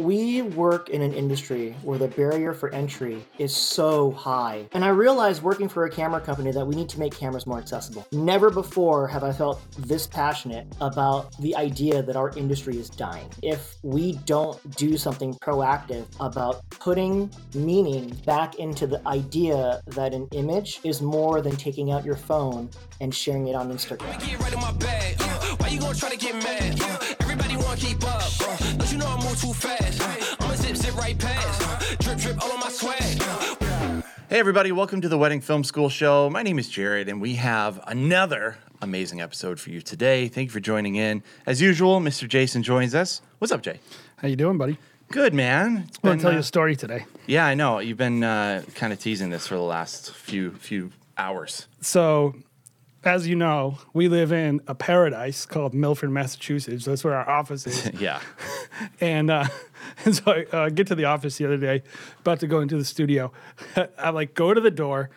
We work in an industry where the barrier for entry is so high. And I realized working for a camera company that we need to make cameras more accessible. Never before have I felt this passionate about the idea that our industry is dying. If we don't do something proactive about putting meaning back into the idea that an image is more than taking out your phone and sharing it on Instagram. Let me get right in my bag. Why you gonna try to get mad? Everybody wanna keep up. Don't you know I move too fast? I'ma zip right past. Drip all on my swag. Hey everybody, welcome to the Wedding Film School Show. My name is Jared and we have another amazing episode for you today. Thank you for joining in. As usual, Mr. Jason joins us. What's up, Jay? How you doing, buddy? Good, man. It's been, I want to tell you a story today. Yeah, I know. You've been kind of teasing this for the last few hours. So, as you know, we live in a paradise called Milford, Massachusetts. That's where our office is. Yeah. And so I get to the office the other day, about to go into the studio. I go to the door,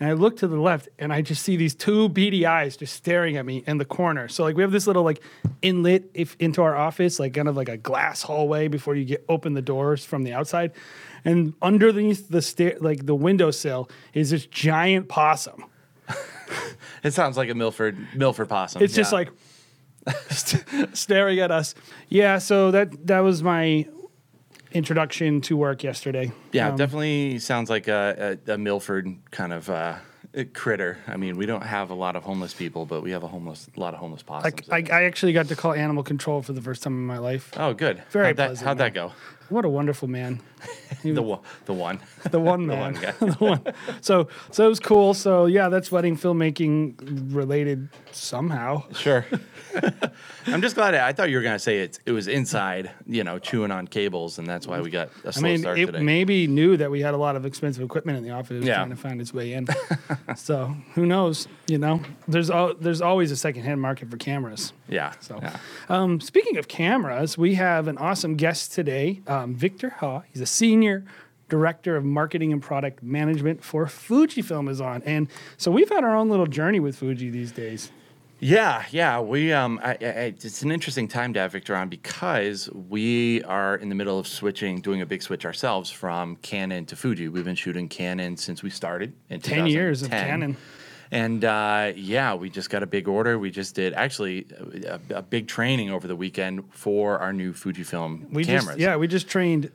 and I look to the left, and I just see these two beady eyes just staring at me in the corner. So we have this little inlet into our office, kind of a glass hallway before you open the doors from the outside. And underneath the windowsill is this giant possum. It sounds like a Milford possum. It's just staring at us. Yeah, so that was my introduction to work yesterday. Yeah, definitely sounds like a Milford kind of critter. I mean, we don't have a lot of homeless people, but we have a lot of homeless possums. I actually got to call animal control for the first time in my life. Oh, good. Very pleasant. How'd that go? What a wonderful man. The one man. The one guy. So it was cool. So, yeah, that's wedding filmmaking related somehow. Sure. I'm just glad. I thought you were going to say it was inside, chewing on cables, and that's why we got a slow start today. Maybe knew that we had a lot of expensive equipment in the office. It was trying to find its way in. So, who knows, There's always a secondhand market for cameras. Yeah. So, speaking of cameras, we have an awesome guest today. Victor Ha, he's a senior director of marketing and product management for Fujifilm is on. And so we've had our own little journey with Fuji these days. Yeah. We it's an interesting time to have Victor on because we are in the middle of doing a big switch ourselves from Canon to Fuji. We've been shooting Canon since we started in 2010. 10 years of Canon. And we just got a big order. We just did actually a big training over the weekend for our new Fujifilm cameras. We just trained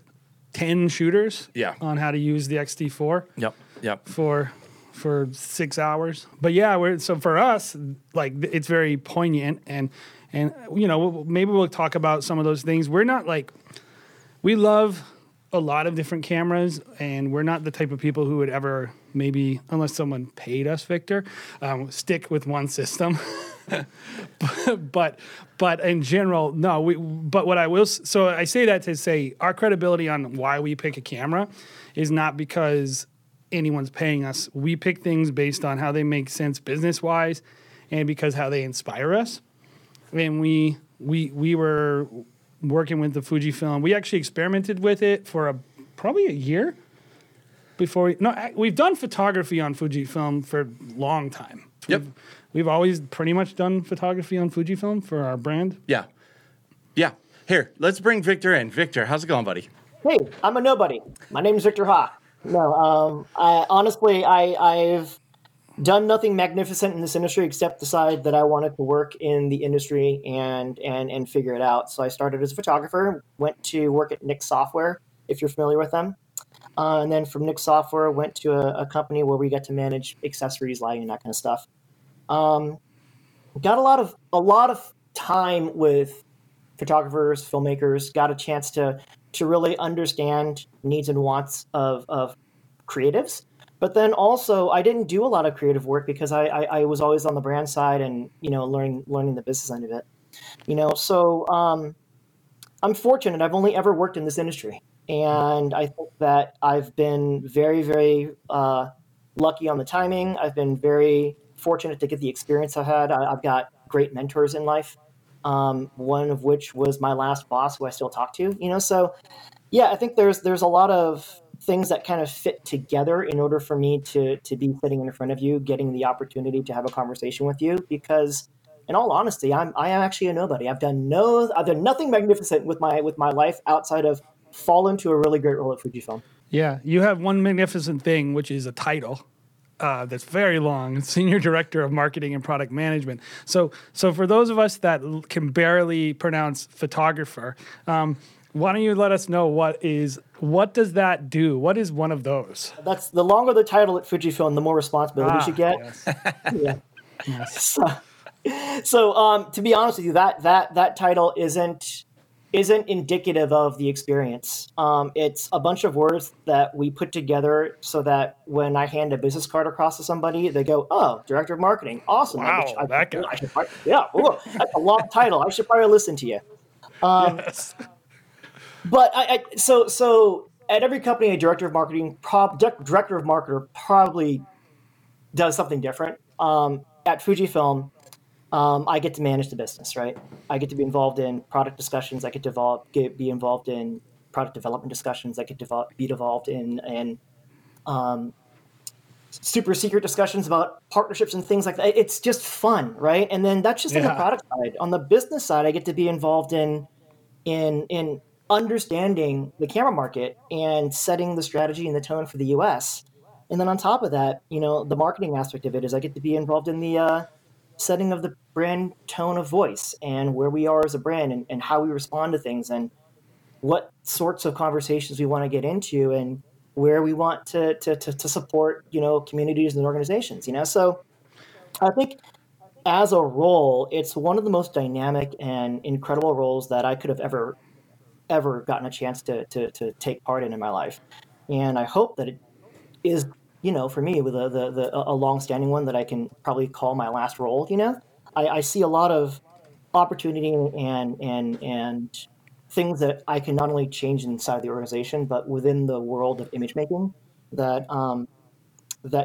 10 shooters on how to use the X-T4. Yep. For 6 hours. But so for us, it's very poignant and maybe we'll talk about some of those things. We're not we love a lot of different cameras, and we're not the type of people who would ever, maybe unless someone paid us, Victor, stick with one system. but in general, no. I say that to say our credibility on why we pick a camera is not because anyone's paying us. We pick things based on how they make sense business wise, and because how they inspire us. And we were working with the Fujifilm. We actually experimented with it for probably a year before we've done photography on Fujifilm for a long time. Yep. We've always pretty much done photography on Fujifilm for our brand. Yeah. Here, let's bring Victor in. Victor, how's it going, buddy? Hey, I'm a nobody. My name is Victor Ha. No, I've done nothing magnificent in this industry except decide that I wanted to work in the industry and figure it out. So I started as a photographer, went to work at Nick Software, if you're familiar with them. And then from Nick Software, went to a company where we got to manage accessories, lighting, and that kind of stuff. Got a lot of time with photographers, filmmakers, got a chance to really understand needs and wants of creatives. But then also, I didn't do a lot of creative work because I was always on the brand side and learning the business end of it. So I'm fortunate. I've only ever worked in this industry, and I think that I've been very, very lucky on the timing. I've been very fortunate to get the experience I've had. I've got great mentors in life, one of which was my last boss, who I still talk to. So yeah, I think there's a lot of things that kind of fit together in order for me to be sitting in front of you, getting the opportunity to have a conversation with you, because in all honesty, I am actually a nobody. I've done nothing magnificent with my life outside of fallen to a really great role at Fujifilm. Yeah, you have one magnificent thing, which is a title that's very long, Senior Director of Marketing and Product Management. So for those of us that can barely pronounce photographer, why don't you let us know what does that do? What is one of those? That's the longer the title at Fujifilm, the more responsibility you get. Yes. Yeah. Yes. So, to be honest with you, that title isn't indicative of the experience. It's a bunch of words that we put together so that when I hand a business card across to somebody, they go, "Oh, Director of Marketing, awesome! Wow, that's a long title. I should probably listen to you." Yes. But so at every company, a director of marketing probably does something different. At Fujifilm, I get to manage the business, right? I get to be involved in product discussions. I get to be involved in product development discussions. I get to be involved in super secret discussions about partnerships and things like that. It's just fun, right? And then that's just on the product side. On the business side, I get to be involved in understanding the camera market and setting the strategy and the tone for the U.S. And then on top of that, the marketing aspect of it is I get to be involved in the setting of the brand tone of voice and where we are as a brand and how we respond to things and what sorts of conversations we want to get into and where we want to support, communities and organizations, So I think as a role, it's one of the most dynamic and incredible roles that I could have ever gotten a chance to take part in my life, and I hope that it is for me with a long-standing one that I can probably call my last role. I see a lot of opportunity and things that I can not only change inside the organization but within the world of image making that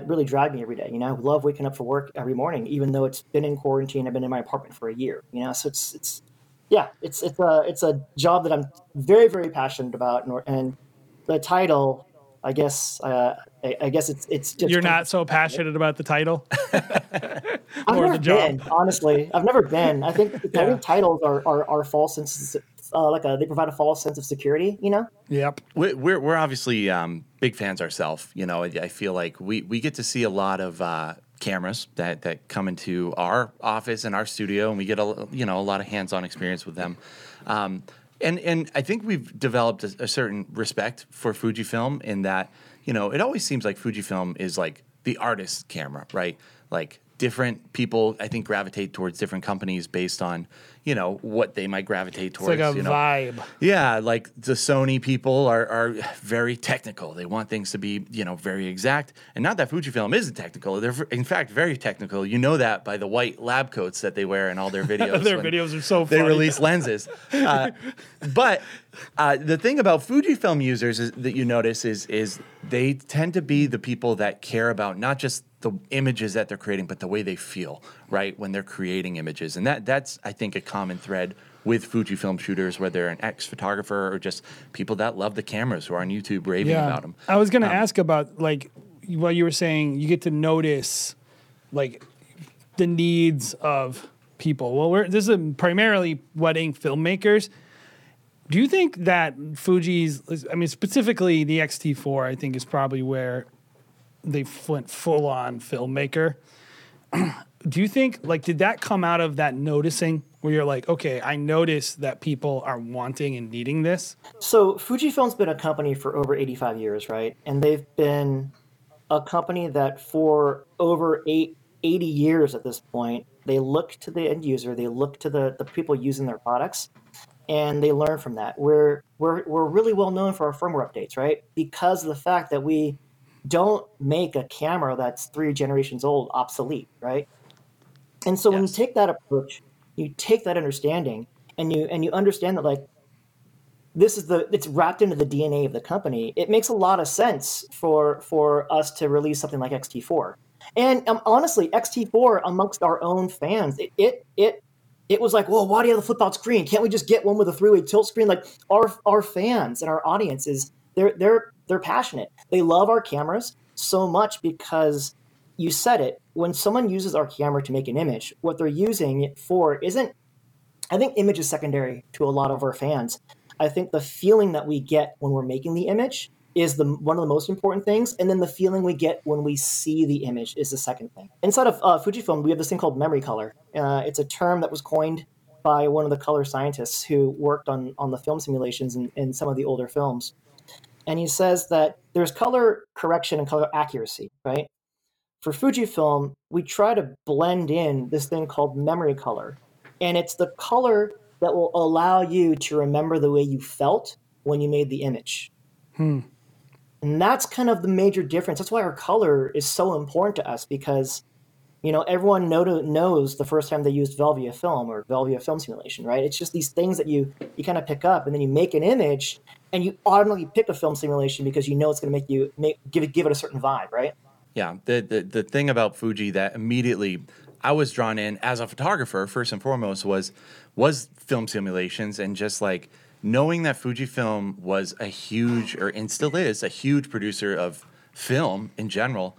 really drive me every day. I love waking up for work every morning, even though it's been in quarantine. I've been in my apartment for a year. So it's. Yeah, it's a job that I'm very, very passionate about, and the title, I guess it's just. You're not so passionate about the title. Or the job. Honestly, I've never been. I think titles are false sense, they provide a false sense of security. Yep. We're obviously big fans ourselves. I feel like we get to see a lot of. Cameras that come into our office and our studio, and we get a lot of hands-on experience with them, and I think we've developed a certain respect for Fujifilm in that it always seems like Fujifilm is like the artist's camera, right? Like different people, I think, gravitate towards different companies based on what they might gravitate towards. It's like a vibe. Yeah, like the Sony people are very technical. They want things to be, very exact. And not that Fujifilm isn't technical. They're, in fact, very technical. You know that by the white lab coats that they wear in all their videos. Their videos are so funny. They release lenses. But the thing about Fujifilm users that you notice is they tend to be the people that care about not just the images that they're creating, but the way they feel, right, when they're creating images. And that's, I think, a common thread with Fujifilm shooters, whether they're an ex-photographer or just people that love the cameras who are on YouTube raving about them. I was going to ask about, what you were saying, you get to notice, the needs of people. Well, this is primarily wedding filmmakers. Do you think that Fuji's, specifically the X-T4, I think is probably where they went full-on filmmaker. Do you think, did that come out of that noticing where you're like, okay, I notice that people are wanting and needing this? So Fujifilm's been a company for over 85 years, right? And they've been a company that for over 80 years at this point, they look to the end user, they look to the people using their products, and they learn from that. We're really well known for our firmware updates, right? Because of the fact that we don't make a camera that's 3 generations old obsolete, right? And so when you take that approach, you take that understanding, and you understand that this is it's wrapped into the DNA of the company. It makes a lot of sense for us to release something like X-T4. And honestly, X-T4 amongst our own fans, it was like, well, why do you have the flip out screen? Can't we just get one with a 3-way tilt screen? Our fans and our audiences, they're passionate. They love our cameras so much because you said it. When someone uses our camera to make an image, what they're using it for isn't. I think image is secondary to a lot of our fans. I think the feeling that we get when we're making the image is one of the most important things. And then the feeling we get when we see the image is the second thing. Inside of Fujifilm, we have this thing called memory color. It's a term that was coined by one of the color scientists who worked on the film simulations in some of the older films. And he says that there's color correction and color accuracy, right? For Fujifilm, we try to blend in this thing called memory color. And it's the color that will allow you to remember the way you felt when you made the image. And that's kind of the major difference. That's why our color is so important to us, because, you know, everyone knows the first time they used Velvia film or Velvia film simulation, right? It's just these things that you kind of pick up, and then you make an image and you automatically pick a film simulation because you know it's going to give it a certain vibe, right? Yeah, the thing about Fuji that immediately I was drawn in as a photographer, first and foremost, was film simulations, and just like knowing that Fujifilm was a huge, and still is, a huge producer of film in general,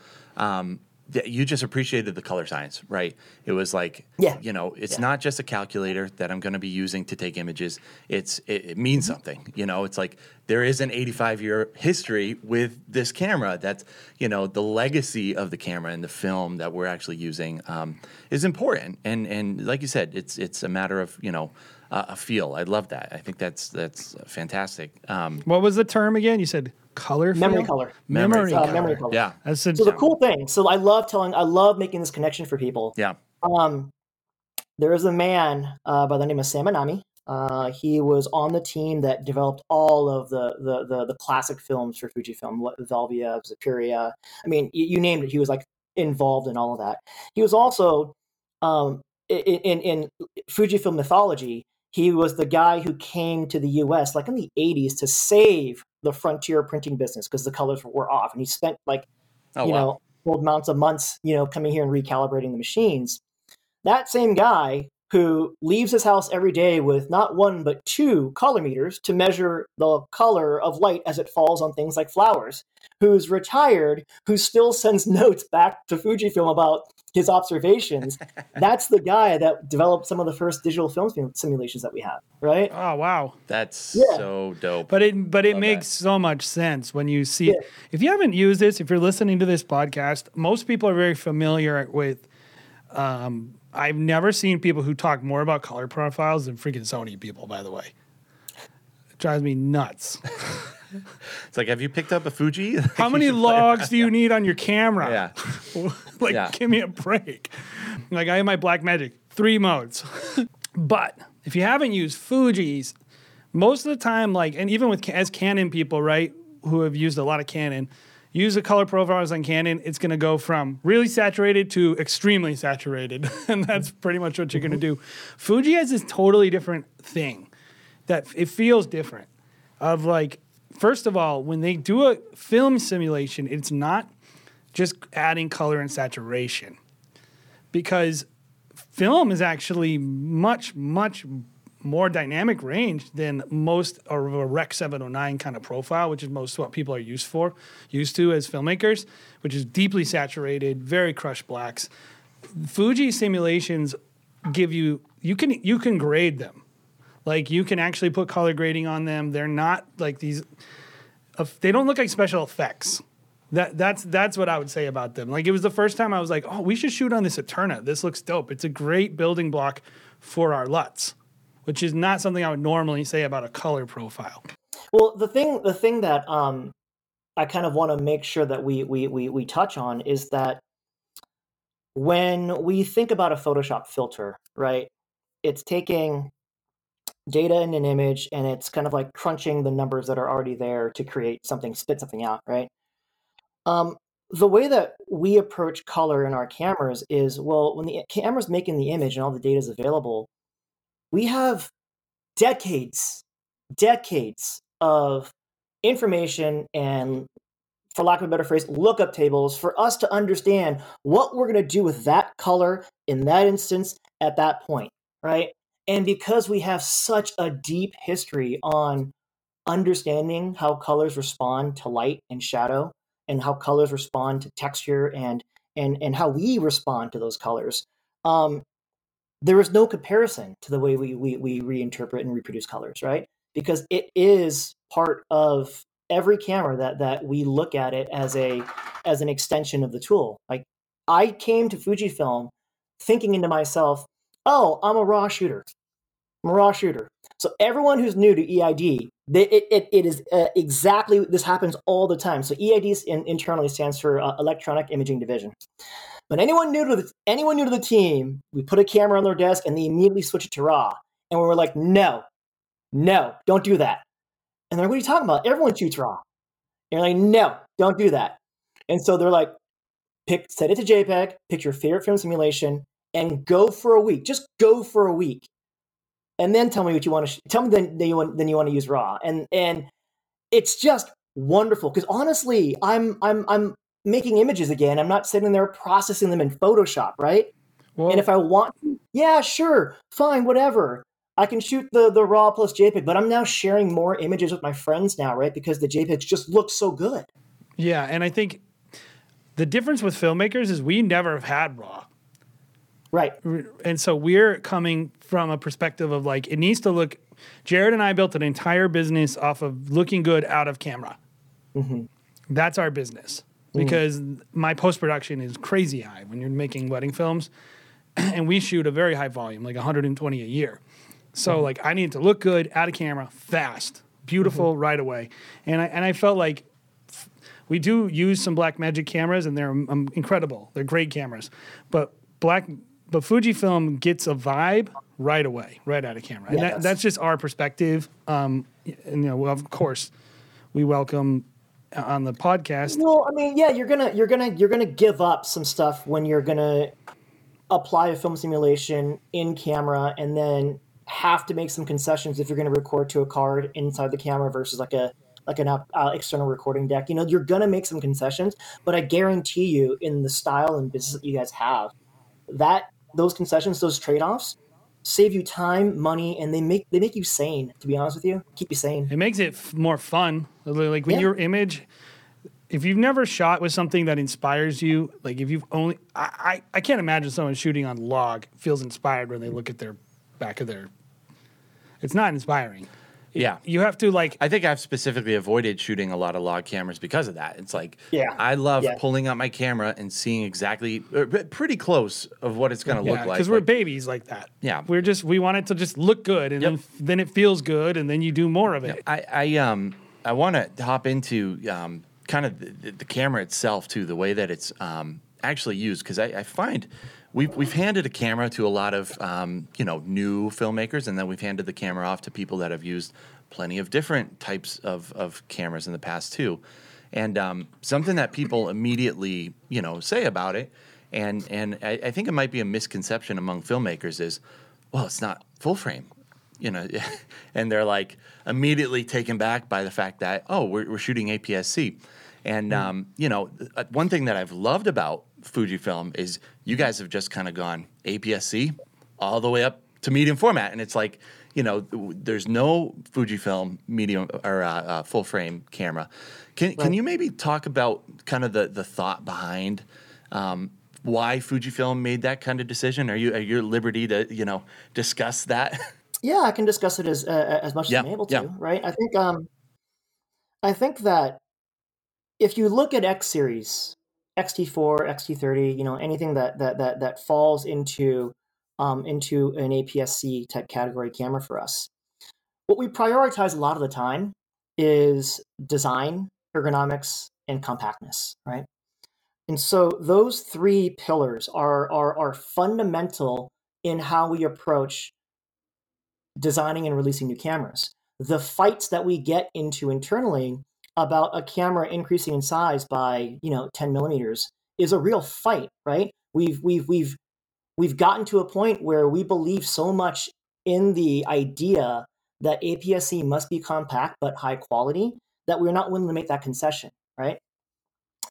you just appreciated the color science, right? It was like, you know, it's not just a calculator that I'm going to be using to take images. It means something, you know. It's like there is an 85-year history with this camera. That's, you know, the legacy of the camera and the film that we're actually using is important. And like you said, it's a matter of, you know, a feel. I love that. I think that's fantastic. What was the term again? You said color? Memory color. Yeah. So the cool thing. So I love making this connection for people. Yeah. There is a man by the name of Sam Anami. He was on the team that developed all of the classic films for Fujifilm, Velvia, Zapiria. I mean, you named it. He was like involved in all of that. He was also in Fujifilm mythology. He was the guy who came to the U.S. like in the 80s to save the frontier printing business because the colors were off. And he spent old amounts of months, you know, coming here and recalibrating the machines. That same guy who leaves his house every day with not one but two color meters to measure the color of light as it falls on things like flowers, who's retired, who still sends notes back to Fujifilm about his observations. That's the guy that developed some of the first digital film simulations that we have, right? Oh, wow. That's so dope. But it makes so much sense when you see it. If you haven't used this, if you're listening to this podcast, most people are very familiar with, I've never seen people who talk more about color profiles than freaking Sony people, by the way. It drives me nuts. It's like, have you picked up a Fuji? Like, how many logs do you need on your camera? Yeah. Give me a break. Like, I have my Blackmagic, 3 modes. But if you haven't used Fuji's, most of the time, like, and even with as Canon people, right, who have used a lot of Canon, use the color profiles on Canon, it's going to go from really saturated to extremely saturated. And that's pretty much what you're going to do. Fuji has this totally different thing that it feels different of, like, first of all, when they do a film simulation, it's not just adding color and saturation, because film is actually much, much more dynamic range than most of a Rec. 709 kind of profile, which is most what people are used to as filmmakers, which is deeply saturated, very crushed blacks. Fuji simulations give you can grade them. Like, you can actually put color grading on them. They're not like these, they don't look like special effects. That's what I would say about them. Like, it was the first time I was like, oh, we should shoot on this Eterna. This looks dope. It's a great building block for our LUTs, which is not something I would normally say about a color profile. Well, the thing that I kind of want to make sure that we touch on is that when we think about a Photoshop filter, right, it's taking data in an image and it's kind of like crunching the numbers that are already there to create something, spit something out, right? The way that we approach color in our cameras is, well, when the camera's making the image and all the data is available, we have decades of information and, for lack of a better phrase, lookup tables for us to understand what we're going to do with that color in that instance at that point, right? And because we have such a deep history on understanding how colors respond to light and shadow, and how colors respond to texture, and how we respond to those colors, there is no comparison to the way we reinterpret and reproduce colors, right? because it is part of every camera that we look at it as an extension of the tool. Like, I came to Fujifilm thinking into myself, oh, I'm a raw shooter. So everyone who's new to EID, it is exactly, this happens all the time. So EID internally stands for Electronic Imaging Division. But anyone new to the team, we put a camera on their desk and they immediately switch it to raw. And we were like, no, don't do that. And they're like, what are you talking about? Everyone shoots raw. And you're like, no, don't do that. And so they're like, set it to JPEG, pick your favorite film simulation, and go for a week. Just go for a week. And then tell me what you want to tell me. Then you want to use raw, and it's just wonderful because honestly, I'm making images again. I'm not sitting there processing them in Photoshop, right? Well, and if I want, yeah, sure, fine, whatever. I can shoot the raw plus JPEG, but I'm now sharing more images with my friends now, right? Because the JPEGs just look so good. Yeah, and I think the difference with filmmakers is we never have had raw. Right. And so we're coming from a perspective of like, it needs to look, Jared and I built an entire business off of looking good out of camera. Mm-hmm. That's our business because my post-production is crazy high when you're making wedding films and we shoot a very high volume, like 120 a year. So like I need to look good out of camera fast, beautiful right away. And I felt like we do use some Blackmagic cameras and they're incredible. They're great cameras, but Fujifilm gets a vibe right away, right out of camera. Yes. And that's just our perspective. And, you know, of course, we welcome on the podcast. Well, I mean, yeah, you're gonna give up some stuff when you're gonna apply a film simulation in camera, and then have to make some concessions if you're gonna record to a card inside the camera versus like an external recording deck. You know, you're gonna make some concessions, but I guarantee you, in the style and business that you guys have, that those concessions, those trade-offs save you time, money, and they make you sane, to be honest with you. Keep you sane. It makes it more fun. Like when your image, if you've never shot with something that inspires you, like if you've only, I can't imagine someone shooting on log feels inspired when they look at their back of their, it's not inspiring. Yeah. You have to like, I think I've specifically avoided shooting a lot of log cameras because of that. It's like, I love pulling out my camera and seeing exactly pretty close of what it's going to look like. Because we're babies like that. Yeah. We want it to just look good and then it feels good and then you do more of it. Yep. I want to hop into kind of the camera itself too, the way that it's actually used. Because I find We've handed a camera to a lot of new filmmakers, and then we've handed the camera off to people that have used plenty of different types of cameras in the past too. And something that people immediately say about it, and I think it might be a misconception among filmmakers is, well, it's not full frame, and they're like immediately taken back by the fact that we're shooting APS-C, and one thing that I've loved about Fujifilm is you guys have just kind of gone APS-C all the way up to medium format, and it's like there's no Fujifilm medium or full frame camera. Can you maybe talk about kind of the thought behind why Fujifilm made that kind of decision? Are you at liberty to discuss that? Yeah, I can discuss it as much as I'm able to. Yeah. Right, I think that if you look at X series, X-T4, X-T30, anything that falls into an APS-C type category camera for us. What we prioritize a lot of the time is design, ergonomics, and compactness, right? And so those three pillars are fundamental in how we approach designing and releasing new cameras. The fights that we get into internally about a camera increasing in size by 10 millimeters is a real fight, right? We've gotten to a point where we believe so much in the idea that APS-C must be compact but high quality that we're not willing to make that concession, right?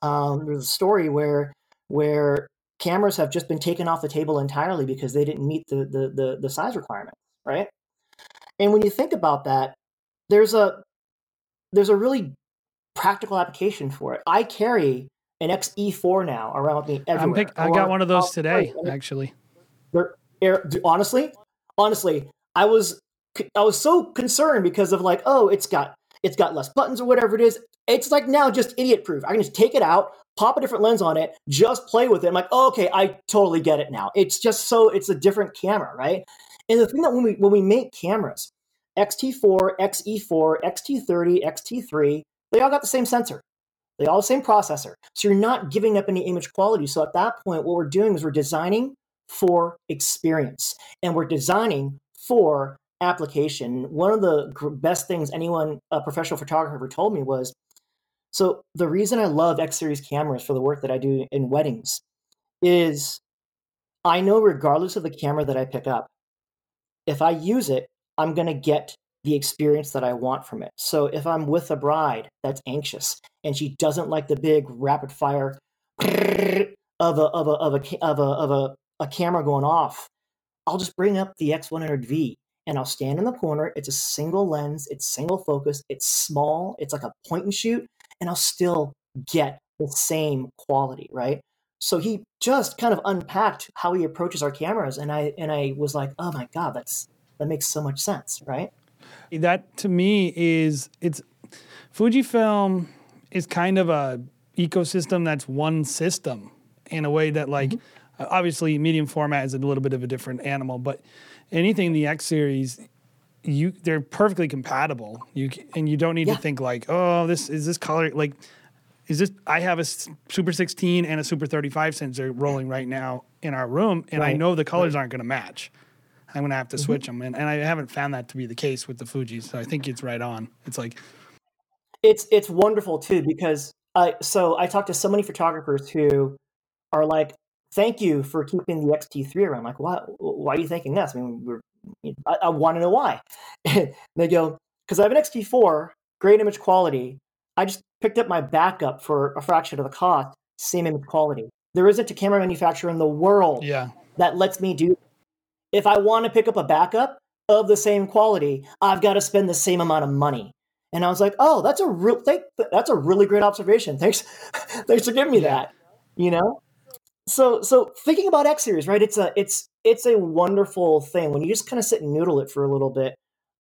There's a story where cameras have just been taken off the table entirely because they didn't meet the size requirement, right? And when you think about that, there's a really practical application for it. I carry an XE4 now around with me everywhere. I got one of those today, actually. Honestly, I was I was so concerned because of like, oh, it's got less buttons or whatever it is. It's like now just idiot proof. I can just take it out, pop a different lens on it, just play with it. I'm like, oh, okay, I totally get it now. It's just so it's a different camera, right? And the thing that when we make cameras, X-T4, XE4, X-T30, X-T3, they all got the same sensor. They all have the same processor. So you're not giving up any image quality. So at that point, what we're doing is we're designing for experience and we're designing for application. One of the best things anyone, a professional photographer, told me was, so the reason I love X series cameras for the work that I do in weddings is I know regardless of the camera that I pick up, if I use it, I'm going to get the experience that I want from it. So if I'm with a bride that's anxious and she doesn't like the big rapid fire of a camera going off, I'll just bring up the X100V and I'll stand in the corner. It's a single lens. It's single focus. It's small. It's like a point and shoot. And I'll still get the same quality, right? So he just kind of unpacked how he approaches our cameras. And I was like, oh my God, that makes so much sense, right? That to me it's Fujifilm is kind of a ecosystem that's one system in a way that like, mm-hmm. Obviously medium format is a little bit of a different animal, but anything the X series, they're perfectly compatible. You don't need to think like, oh, is this color, I have a Super 16 and a Super 35 sensor rolling right now in our room. And right. I know the colors aren't going to match. I'm going to have to switch them. And I haven't found that to be the case with the Fuji. So I think it's right on. It's like, it's wonderful too, because I talk to so many photographers who are like, thank you for keeping the X-T3 around. I'm like, why are you thanking us? I mean, I want to know why. And they go, because I have an X-T4, great image quality. I just picked up my backup for a fraction of the cost, same image quality. There isn't a camera manufacturer in the world that lets me do. If I want to pick up a backup of the same quality, I've got to spend the same amount of money. And I was like, oh, that's a really great observation. Thanks for giving me that. You know. So thinking about X series, right? It's a wonderful thing when you just kind of sit and noodle it for a little bit.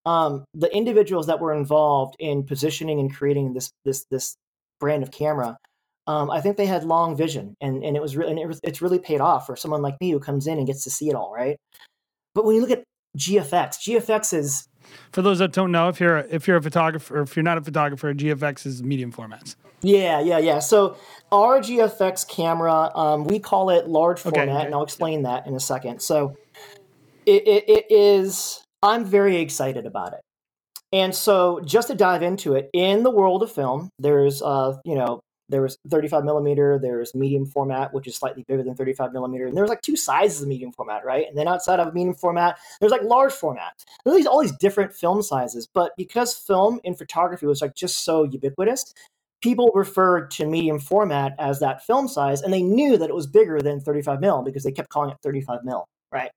The individuals that were involved in positioning and creating this brand of camera, I think they had long vision, and it was really it's really paid off for someone like me who comes in and gets to see it all, right? But when you look at GFX is, for those that don't know, if you're a photographer, or if you're not a photographer, GFX is medium formats. Yeah. So our GFX camera, we call it large format, and I'll explain that in a second. So it is. I'm very excited about it, and so just to dive into it, in the world of film, there's 35 millimeter, there's medium format, which is slightly bigger than 35 millimeter, and there's like two sizes of medium format, right? And then outside of medium format, there's like large format. There's all these different film sizes, but because film and photography was like just so ubiquitous, people referred to medium format as that film size, and they knew that it was bigger than 35 mil because they kept calling it 35 mil, right?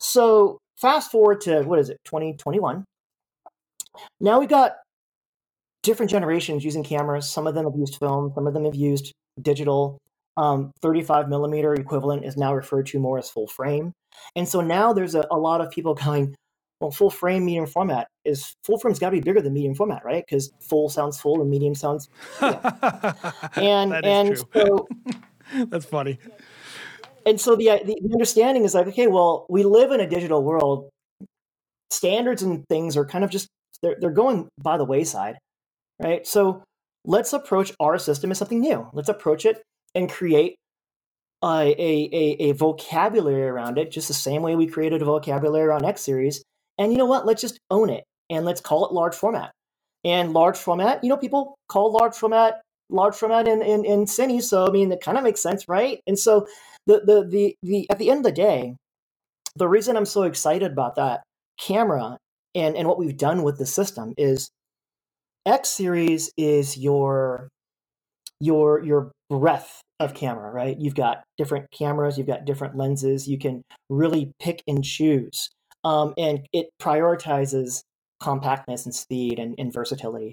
So fast forward to, 2021. Now we've got different generations using cameras. Some of them have used film, some of them have used digital. 35 millimeter equivalent is now referred to more as full frame. And so now there's a lot of people going, well, full frame, medium format full frame's got to be bigger than medium format, right? Because full sounds full and medium sounds. Yeah. That is true. So, that's funny. And so the understanding is like, okay, well, we live in a digital world. Standards and things are kind of just they're going by the wayside, right? So let's approach our system as something new. Let's approach it and create a vocabulary around it, just the same way we created a vocabulary around X series. And you know what? Let's just own it and let's call it large format. And large format, people call large format in Cine. So I mean, that kind of makes sense, right? And so the at the end of the day, the reason I'm so excited about that camera and what we've done with the system is X series is your breadth of camera, right? You've got different cameras, you've got different lenses. You can really pick and choose, and it prioritizes compactness and speed and versatility.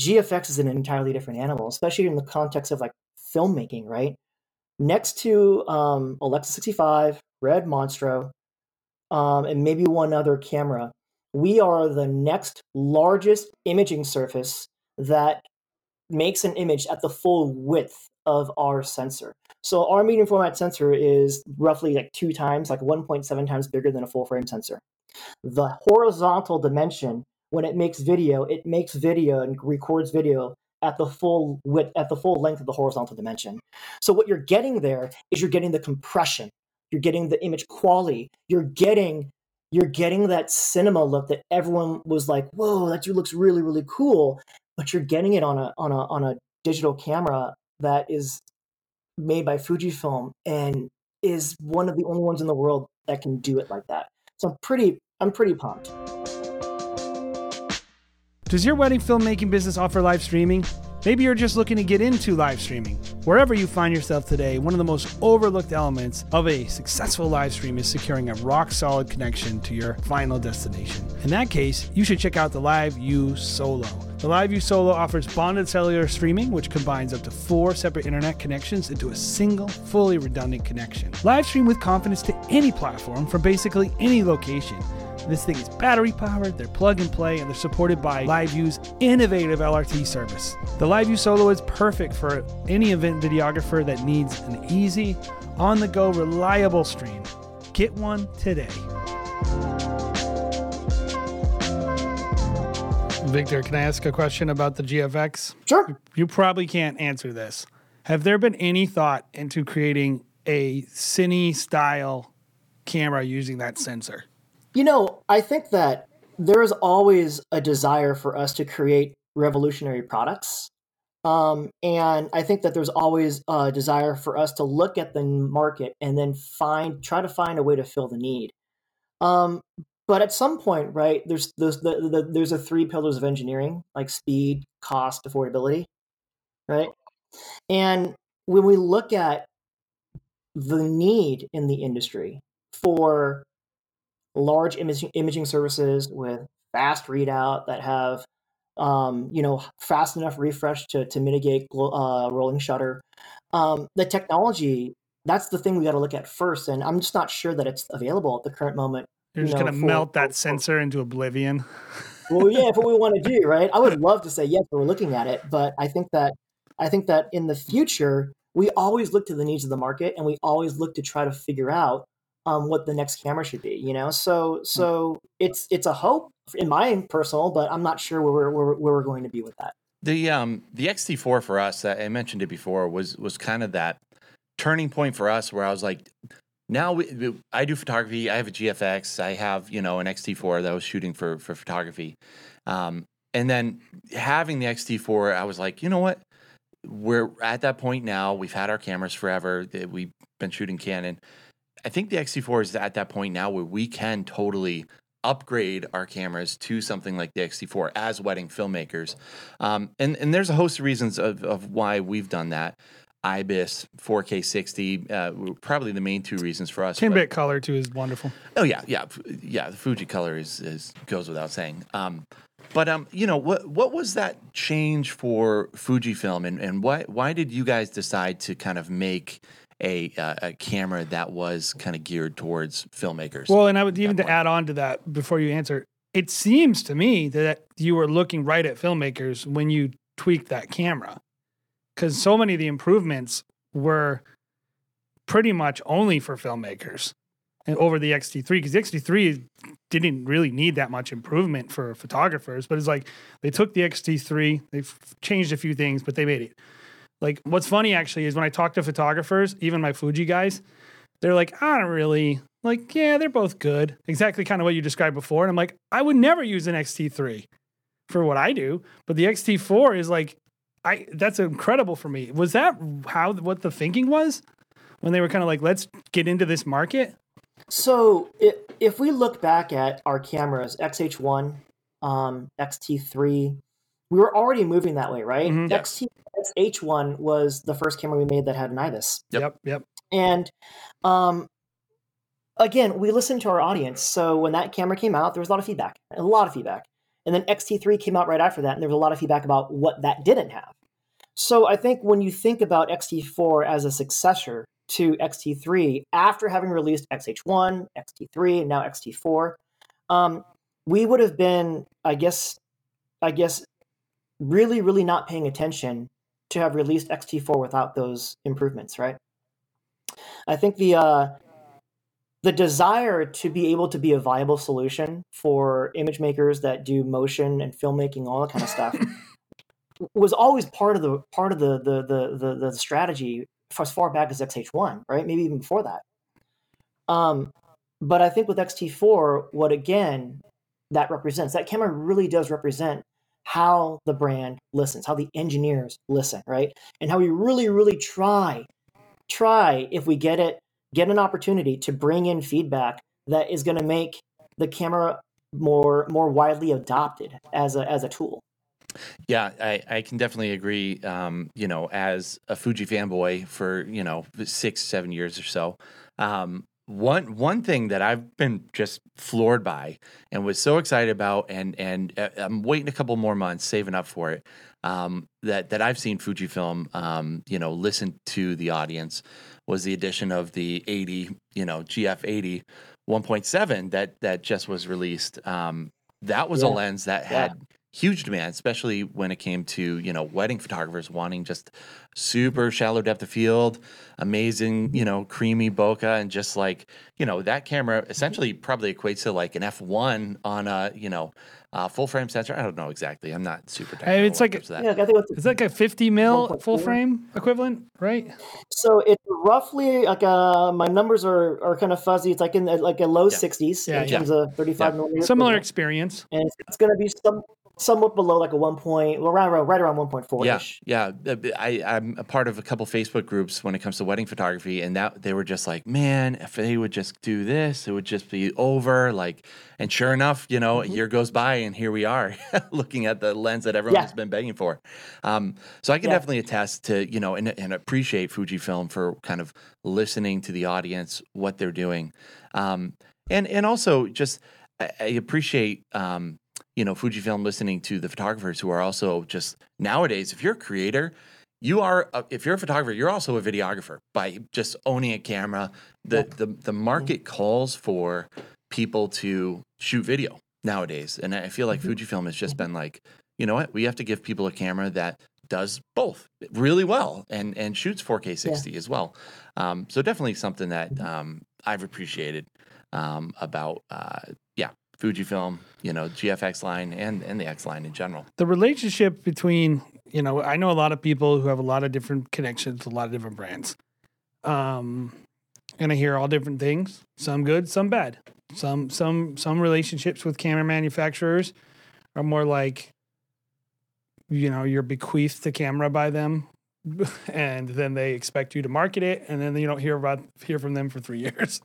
GFX is an entirely different animal, especially in the context of like filmmaking, right? Next to Alexa 65, Red Monstro, and maybe one other camera, we are the next largest imaging surface that makes an image at the full width of our sensor. So our medium format sensor is roughly like 1.7 times bigger than a full frame sensor. The horizontal dimension, when it makes video and records video at the full width, at the full length of the horizontal dimension. So what you're getting there is you're getting the compression, you're getting the image quality, you're getting that cinema look that everyone was like, whoa, that looks really, really cool. But you're getting it on a digital camera that is made by Fujifilm and is one of the only ones in the world that can do it like that. So I'm pretty pumped. Does your wedding filmmaking business offer live streaming? Maybe you're just looking to get into live streaming. Wherever you find yourself today, one of the most overlooked elements of a successful live stream is securing a rock-solid connection to your final destination. In that case, you should check out the LiveU Solo. The LiveU Solo offers bonded cellular streaming, which combines up to 4 separate internet connections into a single, fully redundant connection. Live stream with confidence to any platform from basically any location. This thing is battery powered, they're plug and play, and they're supported by LiveU's innovative LRT service. The LiveU Solo is perfect for any event videographer that needs an easy, on-the-go, reliable stream. Get one today. Victor, can I ask a question about the GFX? Sure. You probably can't answer this. Have there been any thought into creating a cine-style camera using that sensor? You know, I think that there is always a desire for us to create revolutionary products. And I think that there's always a desire for us to look at the market and then try to find a way to fill the need. But at some point, right, there's the 3 pillars of engineering, like speed, cost, affordability, right? And when we look at the need in the industry for large imaging services with fast readout that have, fast enough refresh to mitigate rolling shutter. The technology, that's the thing we got to look at first, and I'm just not sure that it's available at the current moment. You're just going to melt that sensor into oblivion. Well, yeah, if what we want to do, right? I would love to say yes, we're looking at it, but I think that in the future, we always look to the needs of the market, and we always look to try to figure out what the next camera should be, So it's a hope in my personal, but I'm not sure where we're going to be with that. The X-T4 for us, I mentioned it before, was kind of that turning point for us where I was like, now I do photography. I have a GFX. I have an X-T4 that I was shooting for photography, and then having the X-T4, I was like, you know what? We're at that point now. We've had our cameras forever. We've been shooting Canon. I think the X-T4 is at that point now where we can totally upgrade our cameras to something like the X-T4 as wedding filmmakers. And there's a host of reasons of why we've done that. IBIS, 4K 60, probably the main 2 reasons for us. 10-bit color, too, is wonderful. Oh, yeah, yeah. Yeah, the Fuji color is goes without saying. What was that change for Fujifilm, and why did you guys decide to kind of make a camera that was kind of geared towards filmmakers? Well, and I would even to add on to that before you answer, it seems to me that you were looking right at filmmakers when you tweaked that camera, because so many of the improvements were pretty much only for filmmakers and over the X-T3, because the X-T3 didn't really need that much improvement for photographers, but it's like they took the X-T3, they've changed a few things, but they made it. Like, what's funny actually is when I talk to photographers, even my Fuji guys, they're like, I don't really like, yeah, they're both good. Exactly kind of what you described before. And I'm like, I would never use an X-T3 for what I do, but the X-T4 is like, that's incredible for me. Was that what the thinking was when they were kind of like, let's get into this market? So if we look back at our cameras, X-H1, X-T3, we were already moving that way, right? Mm-hmm. X-H1 was the first camera we made that had an IBIS. Yep. And again, we listened to our audience. So when that camera came out, there was a lot of feedback. And then X-T3 came out right after that, and there was a lot of feedback about what that didn't have. So I think when you think about X-T4 as a successor to X-T3, after having released X-H1, X-T3, and now X-T4, we would have been, I guess, really, really not paying attention to have released X-T4 without those improvements, right? I think the desire to be able to be a viable solution for image makers that do motion and filmmaking, all that kind of stuff, was always part of the strategy for as far back as X-H1, right? Maybe even before that. But I think with X-T4, what again that represents, that camera really does represent how the brand listens, how the engineers listen, right? And how we really, really try, if we get an opportunity to bring in feedback that is going to make the camera more widely adopted as a tool. Yeah, I can definitely agree. As a Fuji fanboy for 6-7 years or so, one thing that I've been just floored by and was so excited about, and I'm waiting a couple more months, saving up for it. That I've seen Fujifilm, listen to the audience, was the addition of the GF80 1.7 that just was released. That was a lens that had huge demand, especially when it came to, wedding photographers wanting just super shallow depth of field, amazing, creamy bokeh, and just like, that camera essentially probably equates to like an F1 on a, full frame sensor. I don't know exactly. I'm not super technical. It's like that. Yeah, I think it's like a 50 mil 1.4. Full frame equivalent, right? So it's roughly like my numbers are kind of fuzzy. It's like in like a low 60s in terms of 35 millimeter. Similar equivalent experience, and it's going to be somewhat below like a 1. Well, right around 1.4-ish. Yeah. I'm a part of a couple Facebook groups when it comes to wedding photography, and that they were just like, man, if they would just do this, it would just be over. Like, and sure enough, a year goes by, and here we are looking at the lens that everyone has been begging for. So I can definitely attest to, and appreciate Fujifilm for kind of listening to the audience, what they're doing, and also just I appreciate. Fujifilm listening to the photographers who are also just nowadays, if you're a creator, if you're a photographer, you're also a videographer by just owning a camera. The market calls for people to shoot video nowadays. And I feel like Fujifilm has just been like, you know what, we have to give people a camera that does both really well and shoots 4K 60 as well. So definitely something that I've appreciated about Fujifilm, GFX line and the X line in general. The relationship between, I know a lot of people who have a lot of different connections to a lot of different brands. And I hear all different things, some good, some bad. Some relationships with camera manufacturers are more like, you're bequeathed the camera by them, and then they expect you to market it, and then you don't hear from them for 3 years.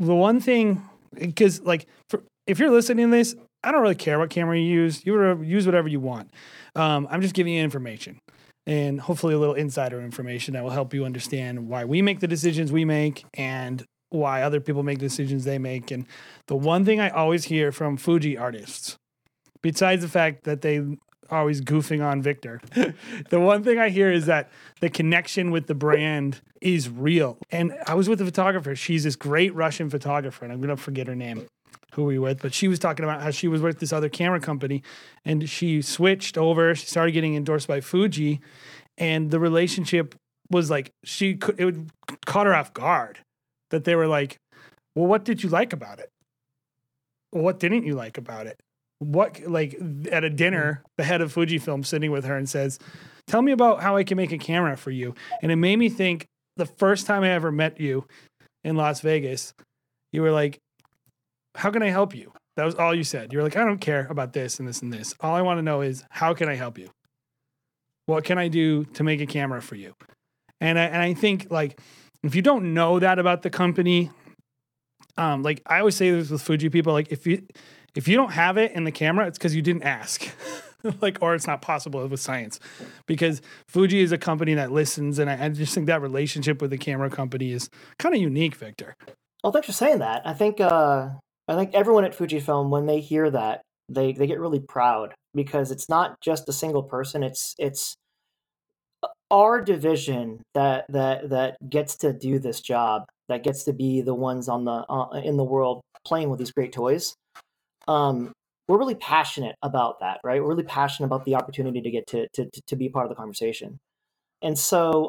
The one thing, because if you're listening to this, I don't really care what camera you use. You use whatever you want. I'm just giving you information, and hopefully a little insider information that will help you understand why we make the decisions we make and why other people make decisions they make. And the one thing I always hear from Fuji artists, besides the fact that they are always goofing on Victor, the one thing I hear is that the connection with the brand is real. And I was with a photographer. She's this great Russian photographer, and I'm going to forget her name, who we were with, but she was talking about how she was with this other camera company, and she switched over. She started getting endorsed by Fuji, and the relationship was like, caught her off guard that they were like, well, what did you like about it? What didn't you like about it? What, at a dinner, the head of Fujifilm sitting with her and says, tell me about how I can make a camera for you. And it made me think, the first time I ever met you in Las Vegas, you were like, how can I help you? That was all you said. You were like, I don't care about this and this and this. All I want to know is, how can I help you? What can I do to make a camera for you? And I think, if you don't know that about the company, I always say this with Fuji people, if you don't have it in the camera, it's because you didn't ask. Or it's not possible with science, because Fuji is a company that listens, and I just think that relationship with the camera company is kind of unique, Victor. Well, thanks for saying that. I think everyone at Fujifilm, when they hear that, they get really proud, because it's not just a single person. It's our division that gets to do this job, that gets to be the ones in the world playing with these great toys. We're really passionate about that, right? We're really passionate about the opportunity to get to be part of the conversation. And so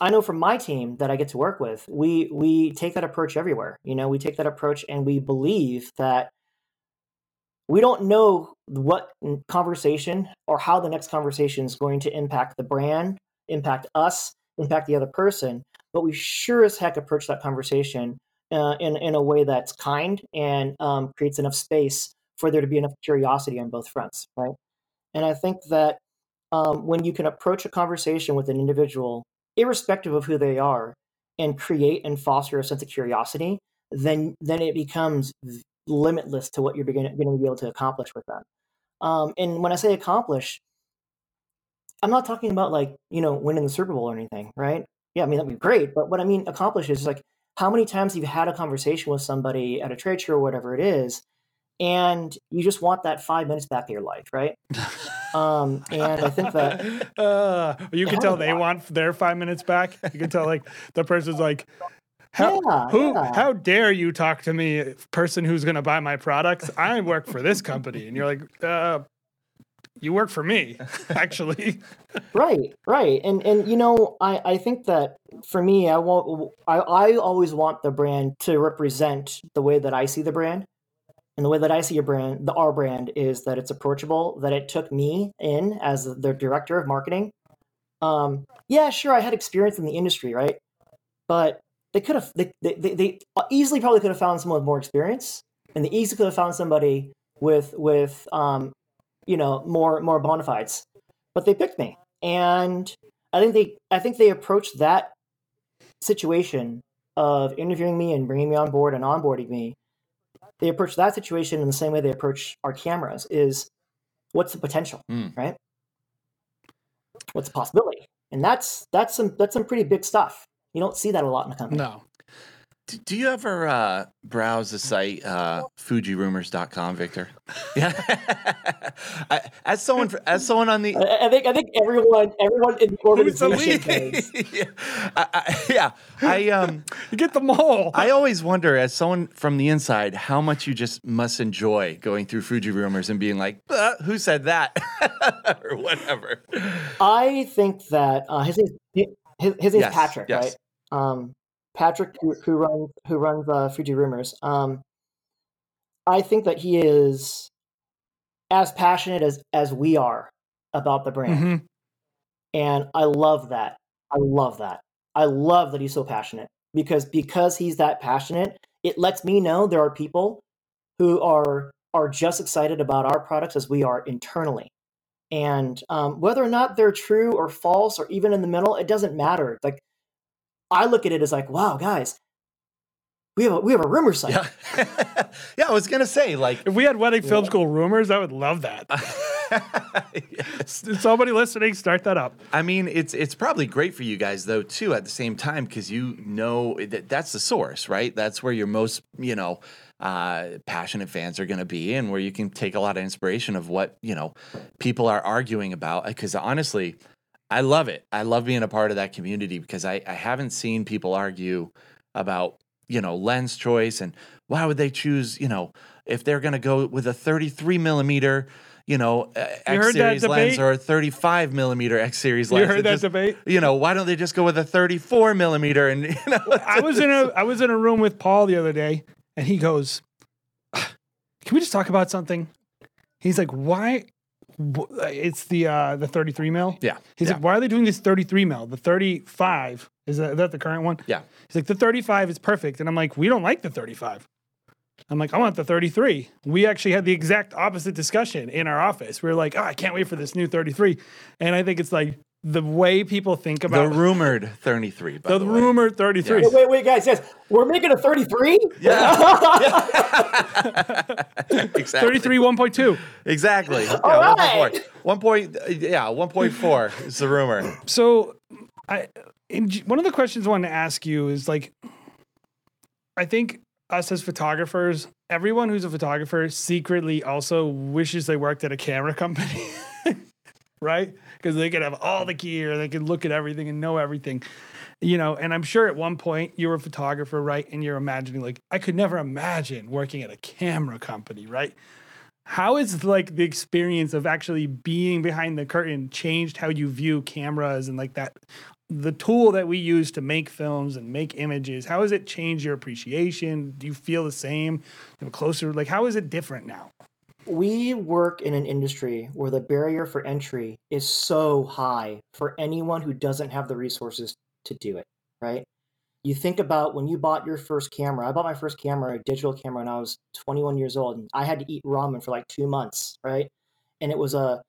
I know from my team that I get to work with, we take that approach everywhere. You know, we take that approach and we believe that we don't know what conversation or how the next conversation is going to impact the brand, impact us, impact the other person, but we sure as heck approach that conversation in a way that's kind and creates enough space for there to be enough curiosity on both fronts, right? And I think that when you can approach a conversation with an individual, irrespective of who they are, and create and foster a sense of curiosity, then it becomes limitless to what you're going to be able to accomplish with them. And when I say accomplish, I'm not talking about like, you know, winning the Super Bowl or anything, right? Yeah, I mean, that'd be great. But what I mean accomplish is like, how many times you've had a conversation with somebody at a trade show or whatever it is, and you just want that 5 minutes back of your life, right? And I think that you can tell they want their 5 minutes back. You can tell like the person's like, how dare you talk to me, person who's going to buy my products? I work for this company. And you're like, you work for me, actually. Right. And you know, I think that for me, I always want the brand to represent the way that I see the brand. And the way that I see our brand is that it's approachable, that it took me in as the director of marketing. Yeah, sure, I had experience in the industry, right? But they could have, they easily probably could have found someone with more experience, and they easily could have found somebody with you know, more bona fides, but they picked me. And I think they approached that situation of interviewing me and bringing me on board and onboarding me. They approached that situation in the same way they approach our cameras: is what's the potential, right? What's the possibility? And that's some pretty big stuff. You don't see that a lot in the company. No. Do you ever browse the site FujiRumors.com, Victor? Yeah. As someone on the, I think everyone in the organization pays. You get them all. I always wonder, as someone from the inside, how much you just must enjoy going through Fuji Rumors and being like, who said that, or whatever. I think that his name's Patrick, yes. Right? Patrick, who runs Fuji Rumors, I think that he is as passionate as we are about the brand, and I love that. I love that he's so passionate because he's that passionate. It lets me know there are people who are just excited about our products as we are internally, and whether or not they're true or false or even in the middle, it doesn't matter. Like, I look at it as like, wow, guys, we have a rumor site. Yeah, yeah, I was going to say, like, if we had wedding film school rumors, I would love that. Yes. Somebody listening, start that up. I mean, it's probably great for you guys, though, too, at the same time, because you know that's the source, right? That's where your most, you know, passionate fans are going to be, and where you can take a lot of inspiration of what, you know, people are arguing about. Because honestly, I love it. I love being a part of that community because I haven't seen people argue about, you know, lens choice and why would they choose, you know, if they're going to go with a 33 millimeter, you know, X series lens or a 35 millimeter X series lens. You heard that debate? You know, why don't they just go with a 34 millimeter? And, you know, I was in a room with Paul the other day, and he goes, "Can we just talk about something?" He's like, "Why?" It's the 33 mil. Yeah. He's like, why are they doing this 33 mil? The 35, is that the current one? Yeah. He's like, the 35 is perfect. And I'm like, we don't like the 35. I'm like, I want the 33. We actually had the exact opposite discussion in our office. We were like, oh, I can't wait for this new 33. And I think it's like the way people think about the rumored 33. By the rumored 33. Yes. Wait, guys, yes. We're making a 33? Yeah. Exactly. 33 1.2. Exactly. Yeah, all right. 1.4 is the rumor. So one of the questions I wanted to ask you is, like, I think us as photographers, everyone who's a photographer secretly also wishes they worked at a camera company. Right? Because they could have all the gear, they could look at everything and know everything. you know, and I'm sure at one point you were a photographer, right? And you're imagining, like, I could never imagine working at a camera company, right? How is, like, the experience of actually being behind the curtain changed how you view cameras and, like, that, the tool that we use to make films and make images? How has it changed your appreciation? Do you feel the same? Do you have a closer, like, how is it different now? We work in an industry where the barrier for entry is so high for anyone who doesn't have the resources to do it, right? You think about when you bought your first camera. I bought my first camera, a digital camera, when I was 21 years old, and I had to eat ramen for like 2 months, right? And it was a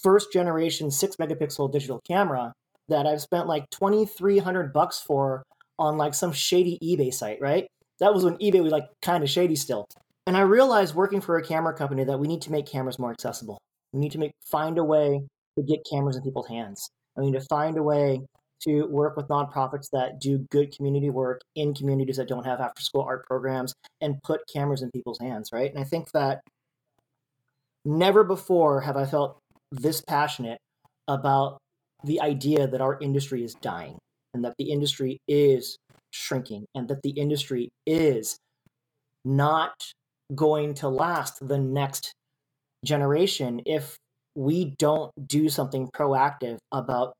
first generation 6 megapixel digital camera that I've spent like $2,300 for on like some shady eBay site, right? That was when eBay was like kind of shady still. And I realized working for a camera company that we need to make cameras more accessible. We need to find a way to get cameras in people's hands. We need to find a way to work with nonprofits that do good community work in communities that don't have after-school art programs and put cameras in people's hands, right? And I think that never before have I felt this passionate about the idea that our industry is dying and that the industry is shrinking and that the industry is not going to last the next generation if we don't do something proactive about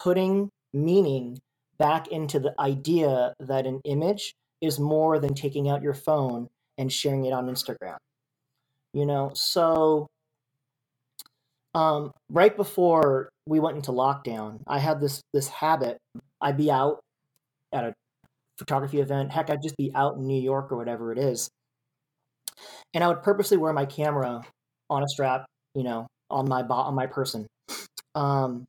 putting meaning back into the idea that an image is more than taking out your phone and sharing it on Instagram. You know, so right before we went into lockdown, I had this habit. I'd be out at a photography event. Heck, I'd just be out in New York or whatever it is. And I would purposely wear my camera on a strap, you know, on my person. And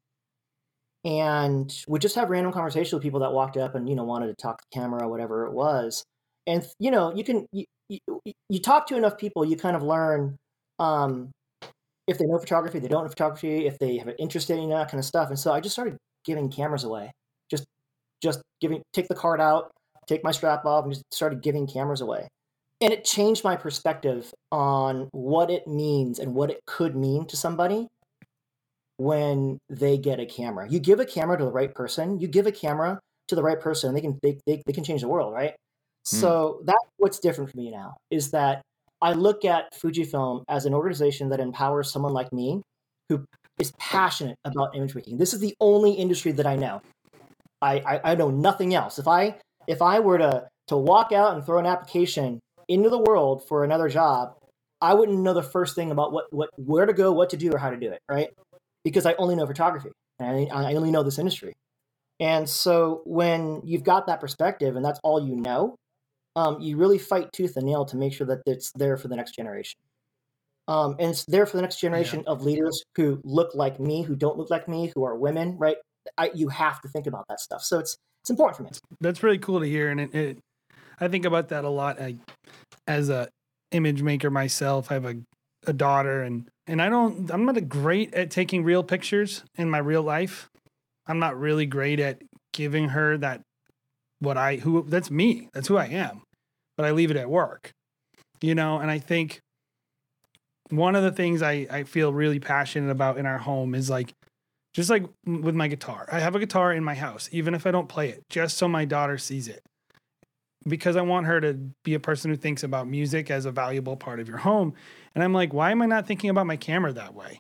would just have random conversations with people that walked up and, you know, wanted to talk to the camera or whatever it was. And, you know, you talk to enough people, you kind of learn if they know photography, they don't know photography, if they have an interest in that kind of stuff. And so I just started giving cameras away, take the card out, take my strap off, and just started giving cameras away. And it changed my perspective on what it means and what it could mean to somebody when they get a camera. You give a camera to the right person, they can change the world, right? Mm. So that's what's different for me now, is that I look at Fujifilm as an organization that empowers someone like me who is passionate about image making. This is the only industry that I know. I know nothing else. If I were to walk out and throw an application into the world for another job, I wouldn't know the first thing about where to go, what to do, or how to do it, right? Because I only know photography and I only know this industry. And so when you've got that perspective and that's all you know, you really fight tooth and nail to make sure that it's there for the next generation. And it's there for the next generation of leaders who look like me, who don't look like me, who are women, right? You have to think about that stuff. So it's important for me. That's really cool to hear. And I think about that a lot. As a image maker myself, I have a daughter, and I'm not great at taking real pictures in my real life. I'm not really great at giving her that's me, that's who I am, but I leave it at work, you know? And I think one of the things I feel really passionate about in our home is like, just like with my guitar, I have a guitar in my house, even if I don't play it, just so my daughter sees it, because I want her to be a person who thinks about music as a valuable part of your home. And I'm like, why am I not thinking about my camera that way?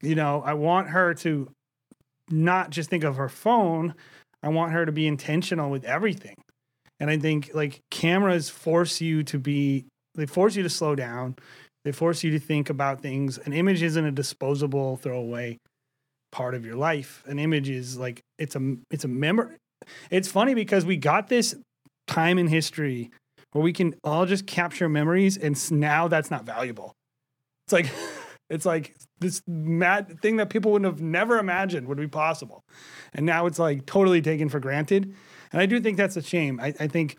You know, I want her to not just think of her phone. I want her to be intentional with everything. And I think like cameras they force you to slow down. They force you to think about things. An image isn't a disposable throwaway part of your life. An image is like, it's a memory. It's funny because we got this time in history where we can all just capture memories, and now that's not valuable. It's like this mad thing that people wouldn't have never imagined would be possible. And now it's like totally taken for granted. And I do think that's a shame. I think,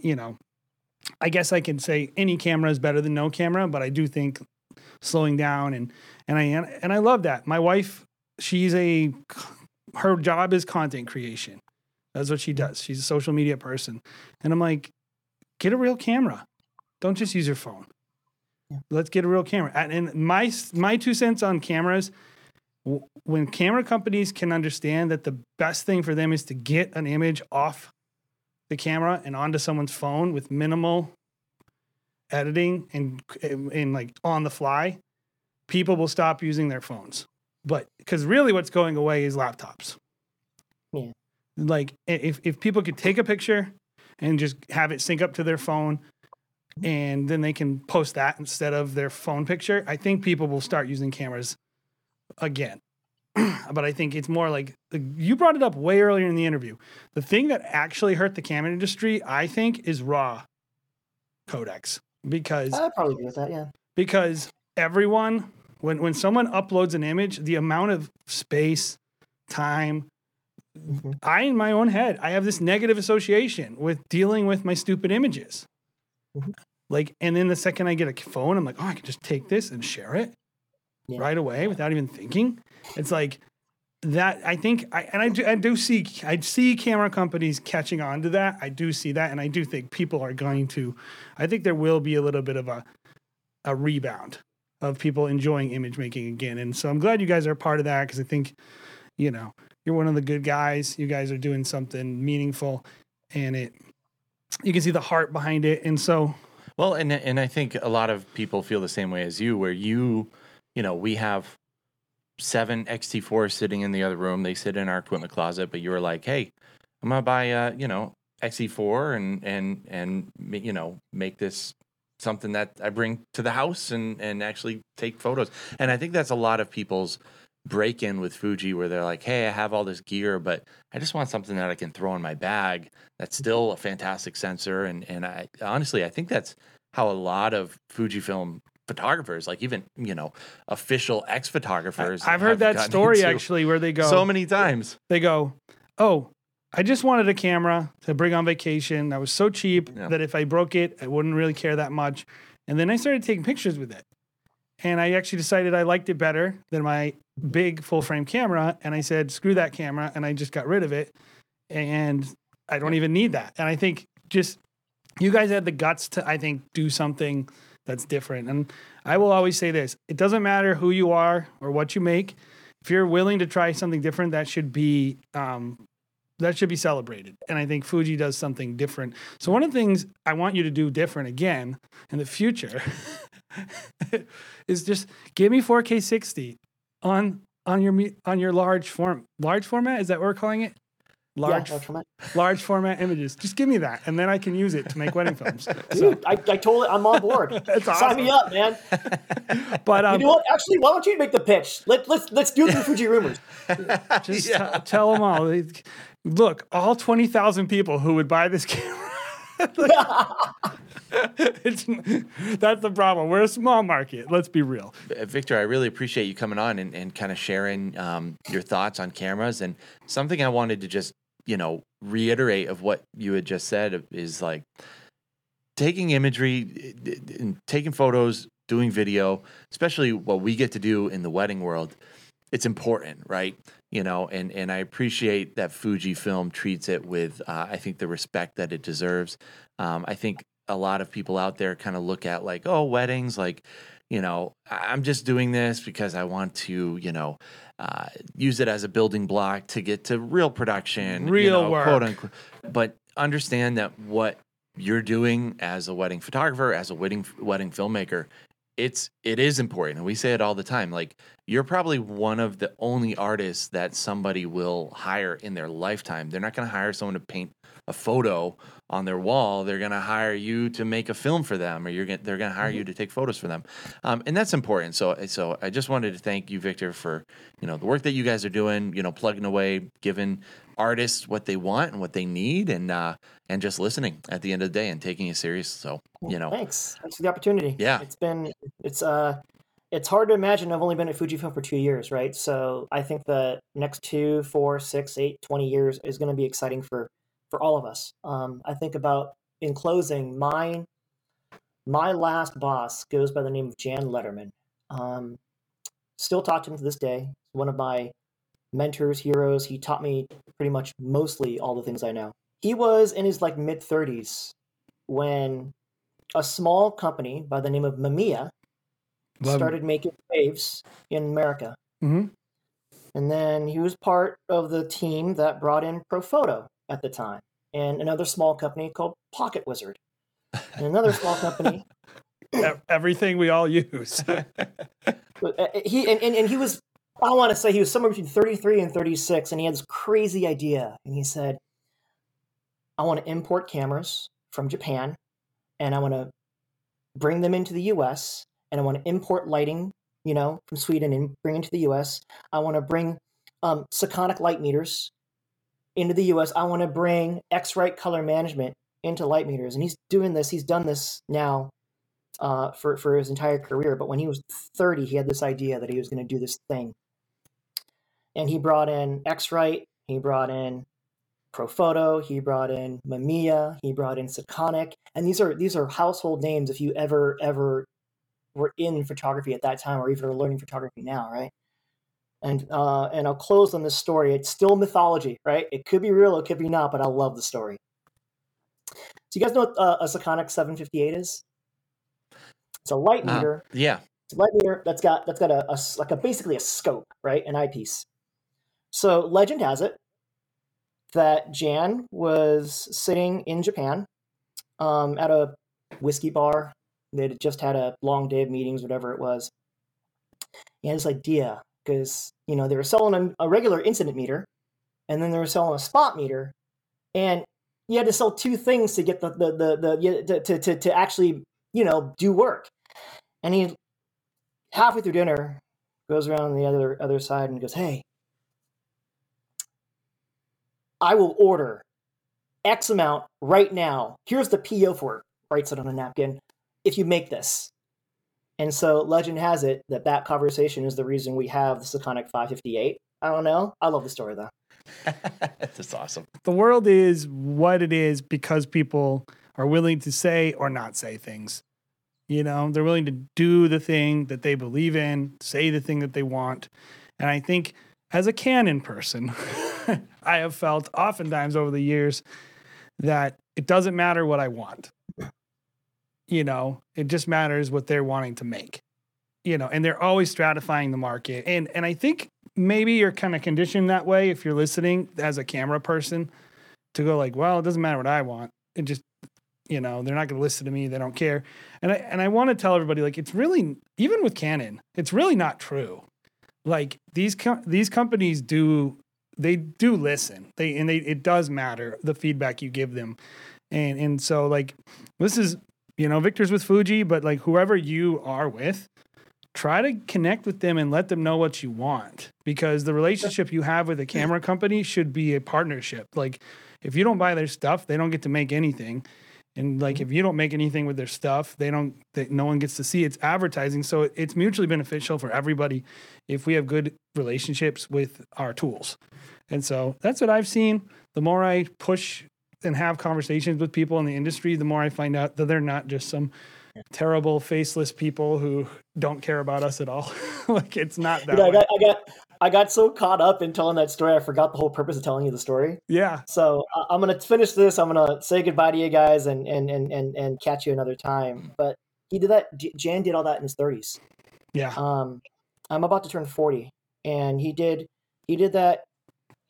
you know, I guess I can say any camera is better than no camera, but I do think slowing down and I love that. My wife, her job is content creation. That's what she does. She's a social media person. And I'm like, get a real camera. Don't just use your phone. Yeah. Let's get a real camera. And my 2 cents on cameras when camera companies can understand that the best thing for them is to get an image off the camera and onto someone's phone with minimal editing and like on the fly, people will stop using their phones. But because really what's going away is laptops. Yeah. Like if people could take a picture and just have it sync up to their phone and then they can post that instead of their phone picture, I think people will start using cameras again. But I think it's more like, you brought it up way earlier in the interview. The thing that actually hurt the camera industry, I think, is raw codecs. Because I'd probably agree with that, yeah. Because everyone, when someone uploads an image, the amount of space, time, mm-hmm. In my own head, I have this negative association with dealing with my stupid images. Mm-hmm. Like, and then the second I get a phone, I'm like, oh, I can just take this and share it right away without even thinking. It's like that. I see camera companies catching on to that. I do see that. And I do think people are going to, I think there will be a little bit of a rebound of people enjoying image making again. And so I'm glad you guys are a part of that. Cause I think, you know, you're one of the good guys. You guys are doing something meaningful and you can see the heart behind it. And so, well, and I think a lot of people feel the same way as you, where you know, we have 7 X-T4s sitting in the other room. They sit in our equipment closet, but you were like, hey, I'm going to buy a, you know, X-T4 and, you know, make this something that I bring to the house and actually take photos. And I think that's a lot of people's break in with Fuji, where they're like, hey, I have all this gear, but I just want something that I can throw in my bag. That's still a fantastic sensor. And I honestly, I think that's how a lot of Fujifilm photographers, like even, you know, official X photographers. I've heard that story actually, where they go so many times. They go, oh, I just wanted a camera to bring on vacation that was so cheap that if I broke it, I wouldn't really care that much. And then I started taking pictures with it. And I actually decided I liked it better than my big full frame camera. And I said, screw that camera. And I just got rid of it. And I don't even need that. And I think just you guys had the guts to, I think, do something that's different. And I will always say this. It doesn't matter who you are or what you make. If you're willing to try something different, that should be celebrated. And I think Fuji does something different. So one of the things I want you to do different again in the future is just give me 4K 60 on your large format. Is that what we're calling it? Large format images. Just give me that, and then I can use it to make wedding films. So. Dude, I told it. I'm on board. That's awesome. Sign me up, man. But you know what? Actually, why don't you make the pitch? Let's do the Fuji rumors. Just tell them all. Look, all 20,000 people who would buy this camera. That's the problem. We're a small market. Let's be real. Victor, I really appreciate you coming on and kind of sharing your thoughts on cameras. And something I wanted to just reiterate of what you had just said is like taking imagery and taking photos, doing video, especially what we get to do in the wedding world. It's important, right? You know, and I appreciate that Fujifilm treats it with, I think, the respect that it deserves. I think a lot of people out there kind of look at like, oh, weddings, like, you know, I'm just doing this because I want to, use it as a building block to get to real production, work, quote unquote. But understand that what you're doing as a wedding photographer, as a wedding filmmaker, it is important. And we say it all the time. Like, you're probably one of the only artists that somebody will hire in their lifetime. They're not going to hire someone to paint a photo on their wall. They're going to hire you to make a film for them, or they're going to hire you to take photos for them. And that's important. So I just wanted to thank you, Victor, for, the work that you guys are doing, plugging away, giving artists what they want and what they need, and just listening at the end of the day and taking it serious. So, thanks for the opportunity. Yeah. It's hard to imagine. I've only been at Fujifilm for 2 years, right? So I think the next 2, 4, 6, 8, 20 years is going to be exciting for all of us. I think about, in closing, my last boss goes by the name of Jan Letterman. Still talk to him to this day. One of my mentors, heroes. He taught me pretty much mostly all the things I know. He was in his mid-30s when a small company by the name of Mamiya started making waves in America. Mm-hmm. And then he was part of the team that brought in Profoto at the time, and another small company called Pocket Wizard, and another small company. Everything we all use. He was, I want to say he was somewhere between 33 and 36, and he had this crazy idea. And he said, I want to import cameras from Japan, and I want to bring them into the U.S., and I want to import lighting, you know, from Sweden and bring into the U.S. I want to bring Sekonic light meters into the U.S. I want to bring X-Rite color management into light meters. And he's doing this. He's done this now for his entire career. But when he was 30, he had this idea that he was going to do this thing. And he brought in X-Rite. He brought in Profoto. He brought in Mamiya. He brought in Sekonic. And these are household names if you ever were in photography at that time, or even are learning photography now, right? And I'll close on this story. It's still mythology, right? It could be real, it could be not, but I love the story. So you guys know what a Sekonic 758 is? It's a light meter. Yeah. It's a light meter that's got a basically a scope, right? An eyepiece. So legend has it that Jan was sitting in Japan at a whiskey bar. They'd just had a long day of meetings, whatever it was. He had this idea because, you know, they were selling a regular incident meter, and then they were selling a spot meter, and you had to sell two things to get to actually, you know, do work. And he, halfway through dinner, goes around the other side and goes, "Hey, I will order X amount right now. Here's the PO for it." Writes it on a napkin. "If you make this." And so legend has it that that conversation is the reason we have the Sekonic 558. I don't know. I love the story though. That's awesome. The world is what it is because people are willing to say or not say things. You know, they're willing to do the thing that they believe in, say the thing that they want. And I think as a Canon person, I have felt oftentimes over the years that it doesn't matter what I want. You know, it just matters what they're wanting to make, you know, and they're always stratifying the market. And I think maybe you're kind of conditioned that way if you're listening as a camera person to go like, well, it doesn't matter what I want. It just, you know, they're not going to listen to me. They don't care. And I want to tell everybody, like, it's really, even with Canon, it's really not true. Like these companies do listen. It does matter the feedback you give them. And so like, this is, you know, Victor's with Fuji, but like whoever you are with, try to connect with them and let them know what you want, because the relationship you have with a camera company should be a partnership. Like if you don't buy their stuff, they don't get to make anything. And like, if you don't make anything with their stuff, no one gets to see it's advertising. So it's mutually beneficial for everybody if we have good relationships with our tools. And so that's what I've seen. The more I push and have conversations with people in the industry, the more I find out that they're not just some terrible faceless people who don't care about us at all. Like it's not that. I got so caught up in telling that story, I forgot the whole purpose of telling you the story. Yeah. So I'm gonna finish this. I'm gonna say goodbye to you guys and catch you another time. But he did that. Jan did all that in his 30s. Yeah. I'm about to turn 40, and he did that.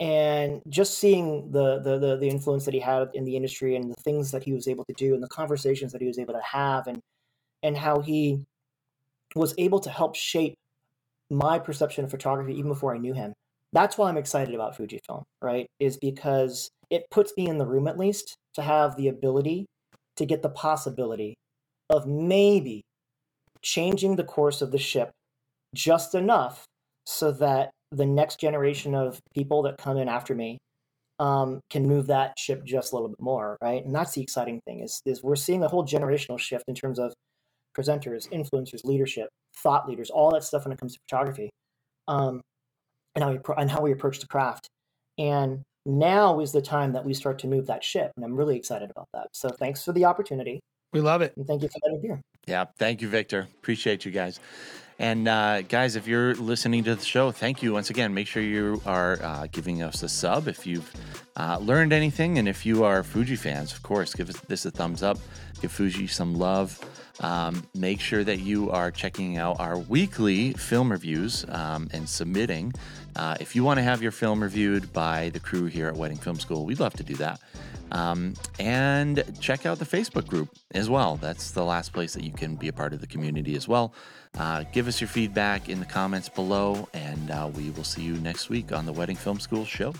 And just seeing the influence that he had in the industry and the things that he was able to do and the conversations that he was able to have and how he was able to help shape my perception of photography even before I knew him. That's why I'm excited about Fujifilm, right? Is because it puts me in the room, at least, to have the ability to get the possibility of maybe changing the course of the ship just enough so that the next generation of people that come in after me can move that ship just a little bit more, right? And that's the exciting thing is we're seeing a whole generational shift in terms of presenters, influencers, leadership, thought leaders, all that stuff when it comes to photography, and how we approach the craft. And now is the time that we start to move that ship, and I'm really excited about that. So thanks for the opportunity. We love it. And thank you for letting me here. Yeah, thank you, Victor. Appreciate you guys. And guys, if you're listening to the show, thank you once again. Make sure you are giving us a sub if you've learned anything. And if you are Fuji fans, of course, give this a thumbs up. Give Fuji some love. Make sure that you are checking out our weekly film reviews and submitting. If you want to have your film reviewed by the crew here at Wedding Film School, we'd love to do that. And check out the Facebook group as well. That's the last place that you can be a part of the community as well. Give us your feedback in the comments below, and we will see you next week on the Wedding Film School show.